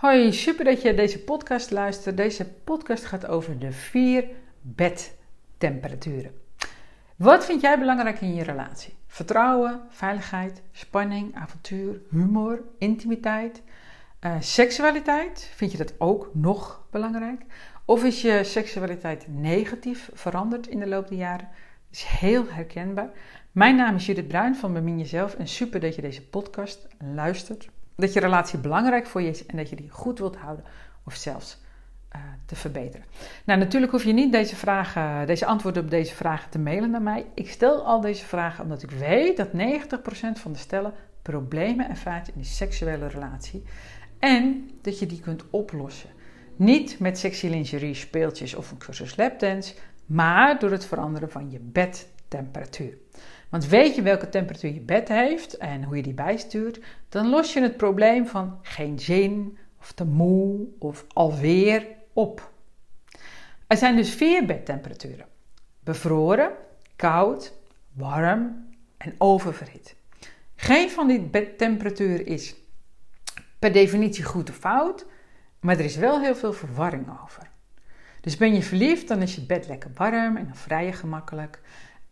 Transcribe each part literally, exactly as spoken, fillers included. Hoi, super dat je deze podcast luistert. Deze podcast gaat over de vier bedtemperaturen. Wat vind jij belangrijk in je relatie? Vertrouwen, veiligheid, spanning, avontuur, humor, intimiteit, uh, seksualiteit. Vind je dat ook nog belangrijk? Of is je seksualiteit negatief veranderd in de loop der jaren? Dat is heel herkenbaar. Mijn naam is Judith Bruin van Bemin Jezelf en super dat je deze podcast luistert. Dat je relatie belangrijk voor je is en dat je die goed wilt houden of zelfs uh, te verbeteren. Nou, natuurlijk hoef je niet deze, vragen, deze antwoorden op deze vragen te mailen naar mij. Ik stel al deze vragen omdat ik weet dat negentig procent van de stellen problemen ervaart in die seksuele relatie. En dat je die kunt oplossen. Niet met sexy lingerie, speeltjes of een cursus lapdance, maar door het veranderen van je bedtemperatuur. Want weet je welke temperatuur je bed heeft en hoe je die bijstuurt, dan los je het probleem van geen zin of te moe of alweer op. Er zijn dus vier bedtemperaturen. Bevroren, koud, warm en oververhit. Geen van die bedtemperaturen is per definitie goed of fout, maar er is wel heel veel verwarring over. Dus ben je verliefd, dan is je bed lekker warm en dan vrij je gemakkelijk.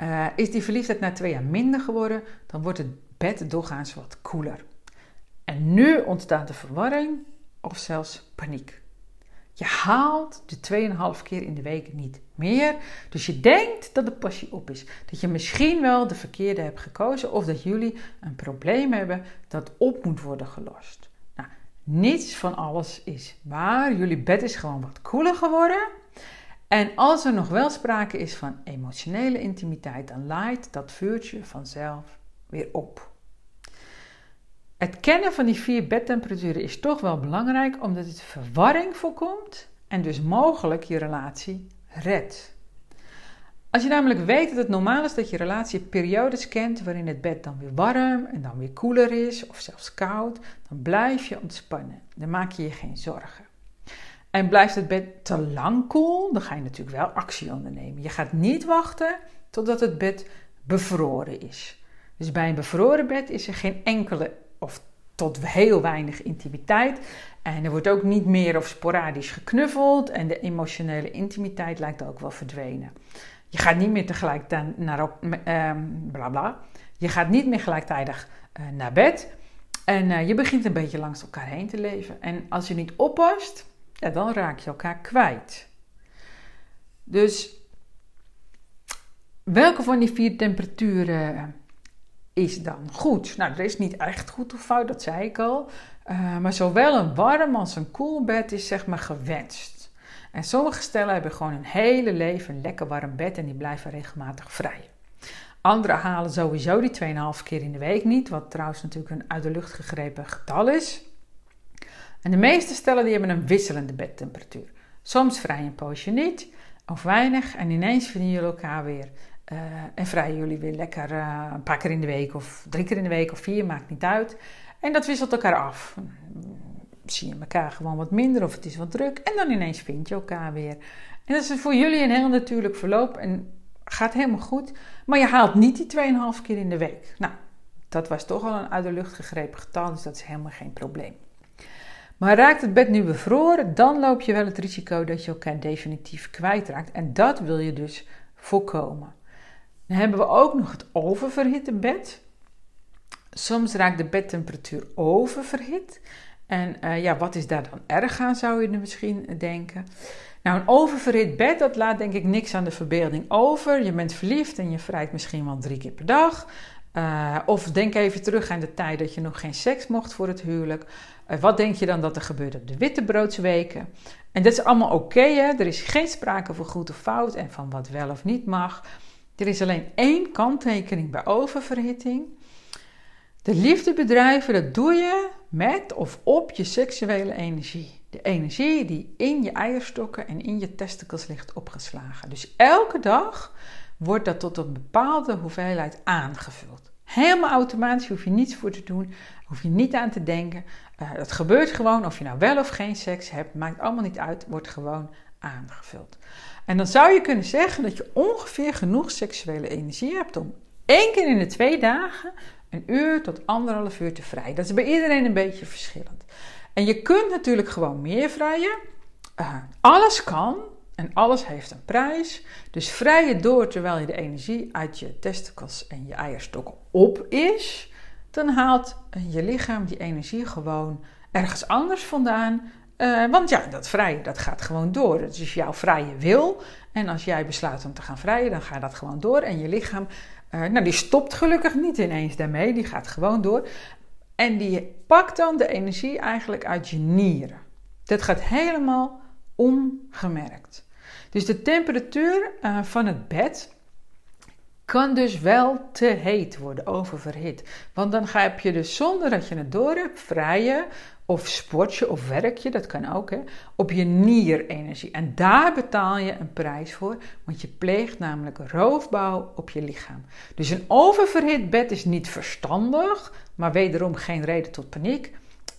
Uh, is die verliefdheid na twee jaar minder geworden, dan wordt het bed doorgaans wat koeler. En nu ontstaat de verwarring of zelfs paniek. Je haalt de twee komma vijf keer in de week niet meer. Dus je denkt dat de passie op is. Dat je misschien wel de verkeerde hebt gekozen of dat jullie een probleem hebben dat op moet worden gelost. Nou, niets van alles is waar. Jullie bed is gewoon wat koeler geworden. En als er nog wel sprake is van emotionele intimiteit, dan laait dat vuurtje vanzelf weer op. Het kennen van die vier bedtemperaturen is toch wel belangrijk, omdat het verwarring voorkomt en dus mogelijk je relatie redt. Als je namelijk weet dat het normaal is dat je relatie periodes kent waarin het bed dan weer warm en dan weer koeler is of zelfs koud, dan blijf je ontspannen. Dan maak je je geen zorgen. En blijft het bed te lang koel, dan ga je natuurlijk wel actie ondernemen. Je gaat niet wachten totdat het bed bevroren is. Dus bij een bevroren bed is er geen enkele of tot heel weinig intimiteit. En er wordt ook niet meer of sporadisch geknuffeld. En de emotionele intimiteit lijkt ook wel verdwenen. Je gaat niet meer tegelijk dan naar, eh, bla bla. Je gaat niet meer gelijktijdig eh, naar bed. En eh, je begint een beetje langs elkaar heen te leven. En als je niet oppast, ja, dan raak je elkaar kwijt. Dus welke van die vier temperaturen is dan goed? Nou, er is niet echt goed of fout, dat zei ik al. Uh, maar zowel een warm als een koel bed is zeg maar gewenst. En sommige stellen hebben gewoon hun hele leven een lekker warm bed en die blijven regelmatig vrij. Anderen halen sowieso die twee komma vijf keer in de week niet, wat trouwens natuurlijk een uit de lucht gegrepen getal is. En de meeste stellen die hebben een wisselende bedtemperatuur. Soms vrij een poosje niet of weinig en ineens vinden jullie elkaar weer. Uh, en vrijen jullie weer lekker uh, een paar keer in de week of drie keer in de week of vier, maakt niet uit. En dat wisselt elkaar af. Zie je elkaar gewoon wat minder of het is wat druk en dan ineens vind je elkaar weer. En dat is voor jullie een heel natuurlijk verloop en gaat helemaal goed. Maar je haalt niet die twee komma vijf keer in de week. Nou, dat was toch al een uit de lucht gegrepen getal, dus dat is helemaal geen probleem. Maar raakt het bed nu bevroren, dan loop je wel het risico dat je elkaar definitief kwijtraakt. En dat wil je dus voorkomen. Dan hebben we ook nog het oververhitte bed. Soms raakt de bedtemperatuur oververhit. En uh, ja, wat is daar dan erg aan, zou je misschien denken. Nou, een oververhit bed, dat laat denk ik niks aan de verbeelding over. Je bent verliefd en je vrijt misschien wel drie keer per dag. Uh, of denk even terug aan de tijd dat je nog geen seks mocht voor het huwelijk. Uh, wat denk je dan dat er gebeurt op de Wittebroodsweken? En dat is allemaal oké, hè? Er is geen sprake van goed of fout en van wat wel of niet mag. Er is alleen één kanttekening bij oververhitting. De liefde bedrijven, dat doe je met of op je seksuele energie. De energie die in je eierstokken en in je testikels ligt opgeslagen. Dus elke dag wordt dat tot een bepaalde hoeveelheid aangevuld. Helemaal automatisch, hoef je niets voor te doen, hoef je niet aan te denken. Uh, dat gebeurt gewoon, of je nou wel of geen seks hebt, maakt allemaal niet uit, wordt gewoon aangevuld. En dan zou je kunnen zeggen dat je ongeveer genoeg seksuele energie hebt om één keer in de twee dagen een uur tot anderhalf uur te vrijen. Dat is bij iedereen een beetje verschillend. En je kunt natuurlijk gewoon meer vrijen. Uh, alles kan en alles heeft een prijs. Dus vrij je door terwijl je de energie uit je testikels en je eierstokken op is. Dan haalt je lichaam die energie gewoon ergens anders vandaan. Uh, want ja, dat vrijen, dat gaat gewoon door. Het is jouw vrije wil. En als jij besluit om te gaan vrijen, dan gaat dat gewoon door. En je lichaam, uh, nou die stopt gelukkig niet ineens daarmee. Die gaat gewoon door. En die pakt dan de energie eigenlijk uit je nieren. Dat gaat helemaal ongemerkt. Dus de temperatuur uh, van het bed kan dus wel te heet worden, oververhit. Want dan ga je dus zonder dat je het door hebt, vrijen of sport je of werk je, dat kan ook, hè, op je nierenergie. En daar betaal je een prijs voor, want je pleegt namelijk roofbouw op je lichaam. Dus een oververhit bed is niet verstandig, maar wederom geen reden tot paniek.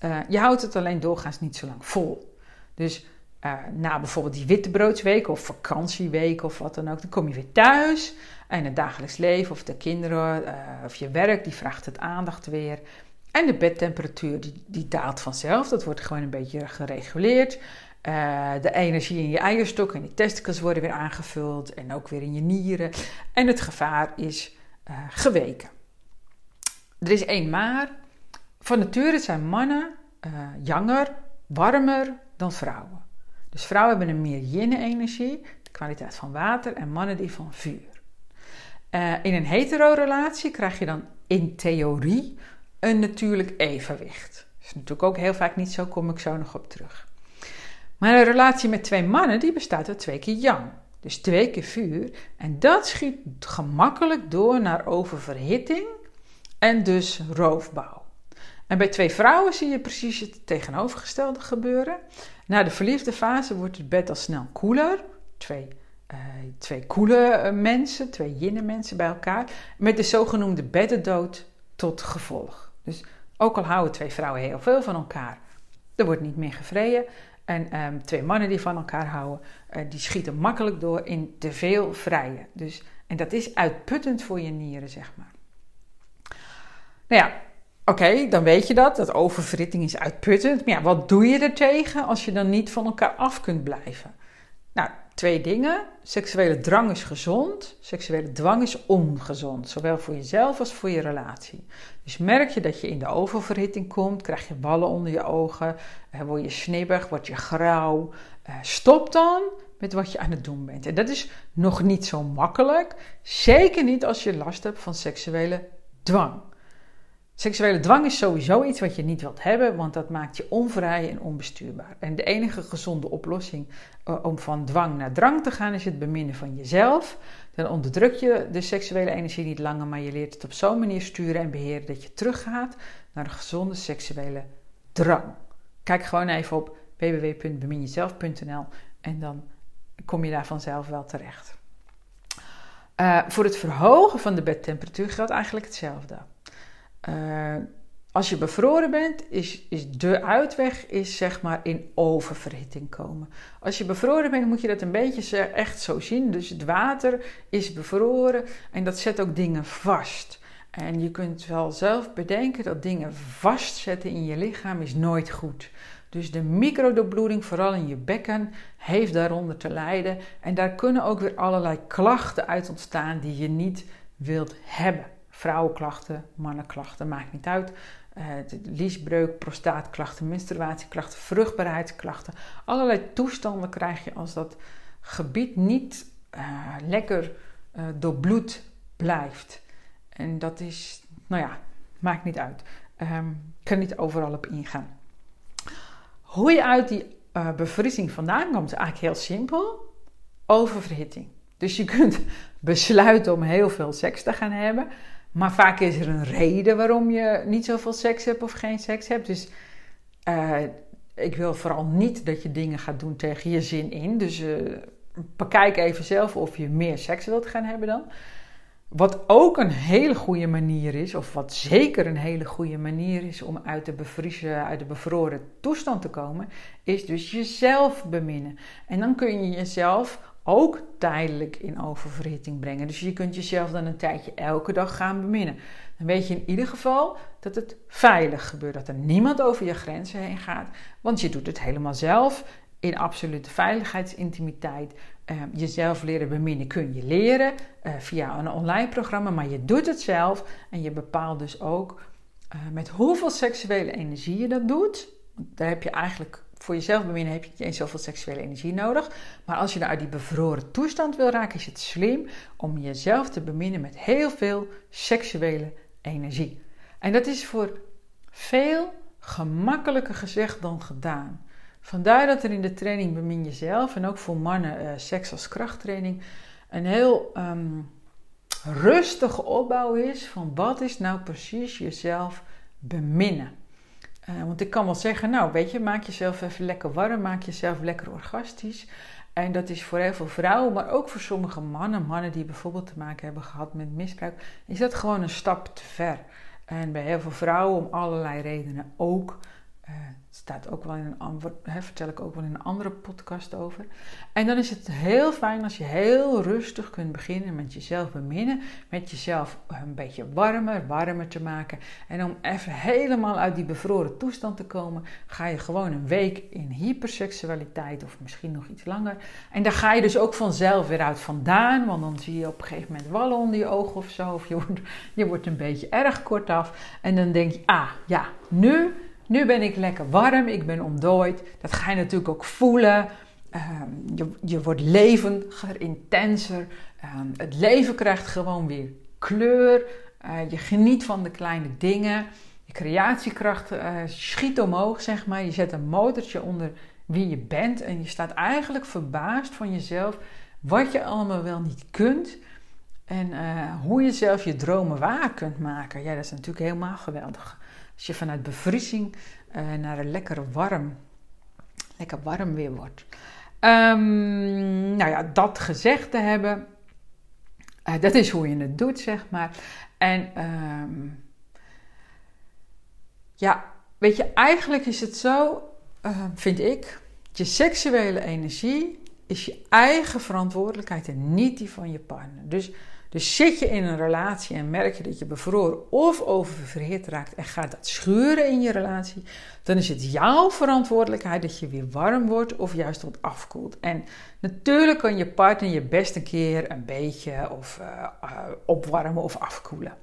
Uh, je houdt het alleen doorgaans niet zo lang vol. Dus uh, na bijvoorbeeld die wittebroodweek of vakantieweek of wat dan ook, dan kom je weer thuis. En het dagelijks leven of de kinderen uh, of je werk, die vraagt het aandacht weer. En de bedtemperatuur die, die daalt vanzelf. Dat wordt gewoon een beetje gereguleerd. Uh, de energie in je eierstokken en die testicles worden weer aangevuld. En ook weer in je nieren. En het gevaar is uh, geweken. Er is één maar. Van nature zijn mannen uh, jonger, warmer dan vrouwen. Dus vrouwen hebben een meer yin-energie. De kwaliteit van water en mannen die van vuur. Uh, in een hetero-relatie krijg je dan in theorie een natuurlijk evenwicht. Dat is natuurlijk ook heel vaak niet zo, kom ik zo nog op terug. Maar een relatie met twee mannen, die bestaat uit twee keer yang. Dus twee keer vuur. En dat schiet gemakkelijk door naar oververhitting en dus roofbouw. En bij twee vrouwen zie je precies het tegenovergestelde gebeuren. Na de verliefde fase wordt het bed al snel koeler. Twee Uh, twee koele mensen, twee yin mensen bij elkaar, met de zogenoemde beddendood tot gevolg. Dus ook al houden twee vrouwen heel veel van elkaar, er wordt niet meer gevreden. En um, twee mannen die van elkaar houden, uh, die schieten makkelijk door in te veel vrijen. Dus, en dat is uitputtend voor je nieren, zeg maar. Nou ja, oké, okay, dan weet je dat, dat oververhitting is uitputtend. Maar ja, wat doe je ertegen als je dan niet van elkaar af kunt blijven? Nou, twee dingen. Seksuele drang is gezond. Seksuele dwang is ongezond. Zowel voor jezelf als voor je relatie. Dus merk je dat je in de oververhitting komt. Krijg je ballen onder je ogen. Word je snibbig. Word je grauw. Stop dan met wat je aan het doen bent. En dat is nog niet zo makkelijk. Zeker niet als je last hebt van seksuele dwang. Seksuele dwang is sowieso iets wat je niet wilt hebben, want dat maakt je onvrij en onbestuurbaar. En de enige gezonde oplossing om van dwang naar drang te gaan is het beminnen van jezelf. Dan onderdruk je de seksuele energie niet langer, maar je leert het op zo'n manier sturen en beheren dat je teruggaat naar een gezonde seksuele drang. Kijk gewoon even op w w w punt bemin jezelf punt n l en dan kom je daar vanzelf wel terecht. Uh, voor het verhogen van de bedtemperatuur geldt eigenlijk hetzelfde. Uh, als je bevroren bent, is, is de uitweg is zeg maar in oververhitting komen. Als je bevroren bent, moet je dat een beetje echt zo zien. Dus het water is bevroren en dat zet ook dingen vast. En je kunt wel zelf bedenken dat dingen vastzetten in je lichaam is nooit goed. Dus de microdoorbloeding, vooral in je bekken, heeft daaronder te lijden. En daar kunnen ook weer allerlei klachten uit ontstaan die je niet wilt hebben. Vrouwenklachten, mannenklachten, maakt niet uit. Uh, liesbreuk, prostaatklachten, menstruatieklachten, vruchtbaarheidsklachten. Allerlei toestanden krijg je als dat gebied niet uh, lekker uh, doorbloed blijft. En dat is, nou ja, maakt niet uit. Ik um, kan niet overal op ingaan. Hoe je uit die uh, bevriezing vandaan komt, is eigenlijk heel simpel. Oververhitting. Dus je kunt besluiten om heel veel seks te gaan hebben. Maar vaak is er een reden waarom je niet zoveel seks hebt of geen seks hebt. Dus uh, ik wil vooral niet dat je dingen gaat doen tegen je zin in. Dus uh, bekijk even zelf of je meer seks wilt gaan hebben dan. Wat ook een hele goede manier is, of wat zeker een hele goede manier is om uit de bevriezen, uit de bevroren toestand te komen, is dus jezelf beminnen. En dan kun je jezelf ook tijdelijk in oververhitting brengen. Dus je kunt jezelf dan een tijdje elke dag gaan beminnen. Dan weet je in ieder geval dat het veilig gebeurt. Dat er niemand over je grenzen heen gaat. Want je doet het helemaal zelf. In absolute veiligheidsintimiteit. Uh, jezelf leren beminnen kun je leren. Uh, via een online programma. Maar je doet het zelf. En je bepaalt dus ook uh, met hoeveel seksuele energie je dat doet. Daar heb je eigenlijk... Voor jezelf beminnen heb je niet eens zoveel seksuele energie nodig. Maar als je nou uit die bevroren toestand wil raken, is het slim om jezelf te beminnen met heel veel seksuele energie. En dat is voor veel gemakkelijker gezegd dan gedaan. Vandaar dat er in de training Bemin Jezelf en ook voor mannen uh, seks als krachttraining een heel um, rustige opbouw is van wat is nou precies jezelf beminnen. Uh, want ik kan wel zeggen, nou weet je, maak jezelf even lekker warm, maak jezelf lekker orgastisch. En dat is voor heel veel vrouwen, maar ook voor sommige mannen, mannen die bijvoorbeeld te maken hebben gehad met misbruik, is dat gewoon een stap te ver. En bij heel veel vrouwen om allerlei redenen ook, uh, staat ook wel in een, he, vertel ik ook wel in een andere podcast over. En dan is het heel fijn als je heel rustig kunt beginnen met jezelf beminnen, met jezelf een beetje warmer, warmer te maken. En om even helemaal uit die bevroren toestand te komen, ga je gewoon een week in hyperseksualiteit of misschien nog iets langer. En daar ga je dus ook vanzelf weer uit vandaan, want dan zie je op een gegeven moment wallen onder je ogen of zo. Of je wordt, je wordt een beetje erg kortaf en dan denk je, ah ja, nu... Nu ben ik lekker warm, ik ben ontdooid. Dat ga je natuurlijk ook voelen. Um, je, je wordt levendiger, intenser. Um, het leven krijgt gewoon weer kleur. Uh, je geniet van de kleine dingen. Je creatiekracht uh, schiet omhoog, zeg maar. Je zet een motortje onder wie je bent. En je staat eigenlijk verbaasd van jezelf. Wat je allemaal wel niet kunt. En uh, hoe je zelf je dromen waar kunt maken. Ja, dat is natuurlijk helemaal geweldig. Als je vanuit bevriezing uh, naar een lekker warm, lekker warm weer wordt. Um, nou ja, dat gezegd te hebben. Uh, dat is hoe je het doet, zeg maar. En um, ja, weet je, eigenlijk is het zo, uh, vind ik. Je seksuele energie is je eigen verantwoordelijkheid en niet die van je partner. Dus... Dus zit je in een relatie en merk je dat je bevroren of oververhit raakt en gaat dat schuren in je relatie, dan is het jouw verantwoordelijkheid dat je weer warm wordt of juist wat afkoelt. En natuurlijk kan je partner je best een keer een beetje of, uh, uh, opwarmen of afkoelen.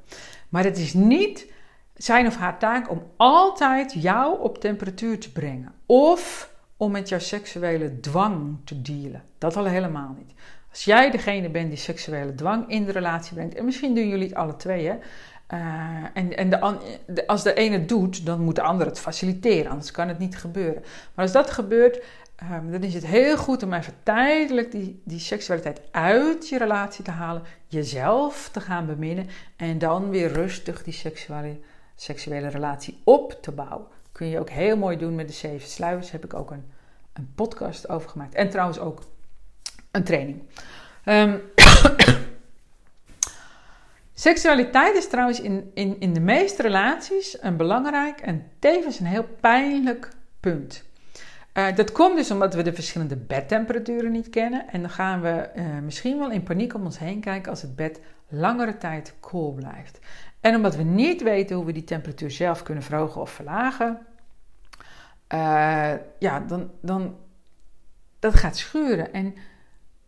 Maar het is niet zijn of haar taak om altijd jou op temperatuur te brengen of om met jouw seksuele dwang te dealen. Dat al helemaal niet. Als jij degene bent die seksuele dwang in de relatie brengt... en misschien doen jullie het alle twee, hè? Uh, en en de, de, als de ene het doet, dan moet de ander het faciliteren. Anders kan het niet gebeuren. Maar als dat gebeurt, um, dan is het heel goed om even tijdelijk... Die, die seksualiteit uit je relatie te halen. Jezelf te gaan beminnen. En dan weer rustig die seksuele, seksuele relatie op te bouwen. Kun je ook heel mooi doen met de zeven sluiers. Daar heb ik ook een, een podcast over gemaakt. En trouwens ook... een training. Um, Seksualiteit is trouwens in, in, in de meeste relaties een belangrijk en tevens een heel pijnlijk punt. Uh, dat komt dus omdat we de verschillende bedtemperaturen niet kennen. En dan gaan we uh, misschien wel in paniek om ons heen kijken als het bed langere tijd koel blijft. En omdat we niet weten hoe we die temperatuur zelf kunnen verhogen of verlagen. Uh, ja, dan, dan dat gaat schuren. En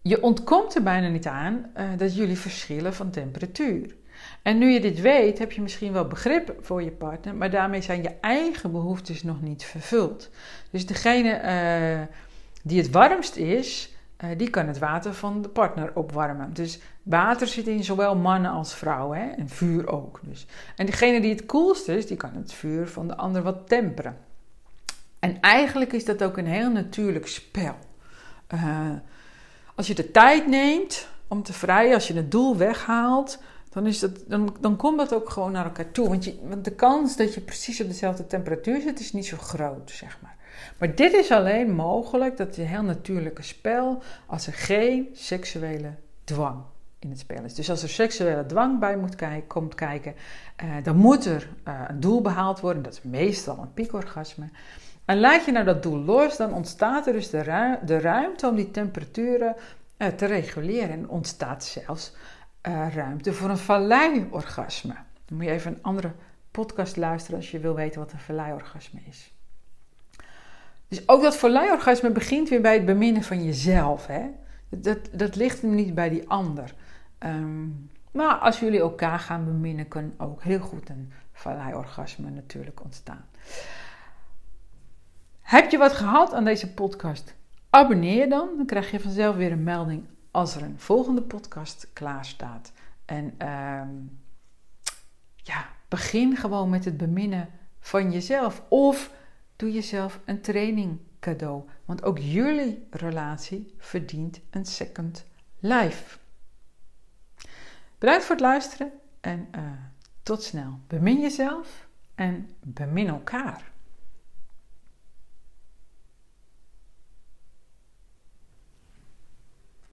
je ontkomt er bijna niet aan uh, dat jullie verschillen van temperatuur. En nu je dit weet, heb je misschien wel begrip voor je partner, maar daarmee zijn je eigen behoeftes nog niet vervuld. Dus degene uh, die het warmst is, uh, die kan het water van de partner opwarmen. Dus water zit in zowel mannen als vrouwen, hè? En vuur ook. Dus. En degene die het koelst is, die kan het vuur van de ander wat temperen. En eigenlijk is dat ook een heel natuurlijk spel. Uh, Als je de tijd neemt om te vrijen, als je het doel weghaalt, dan, is dat, dan, dan komt dat ook gewoon naar elkaar toe. Want, je, want de kans dat je precies op dezelfde temperatuur zit, is niet zo groot, zeg maar. Maar dit is alleen mogelijk, dat is een heel natuurlijke spel, als er geen seksuele dwang in het spel is. Dus als er seksuele dwang bij moet kijken, komt kijken, eh, dan moet er eh, een doel behaald worden. Dat is meestal een piekorgasme. En laat je nou dat doel los, dan ontstaat er dus de ruimte om die temperaturen uh, te reguleren. En ontstaat zelfs uh, ruimte voor een valleiorgasme. Dan moet je even een andere podcast luisteren als je wil weten wat een valleiorgasme is. Dus ook dat valleiorgasme begint weer bij het beminnen van jezelf. Hè? Dat, dat ligt hem niet bij die ander. Um, maar als jullie elkaar gaan beminnen, kan ook heel goed een valleiorgasme natuurlijk ontstaan. Heb je wat gehad aan deze podcast? Abonneer dan. Dan krijg je vanzelf weer een melding als er een volgende podcast klaar staat. En um, ja, begin gewoon met het beminnen van jezelf. Of doe jezelf een training cadeau. Want ook jullie relatie verdient een second life. Bedankt voor het luisteren en uh, tot snel. Bemin jezelf en bemin elkaar.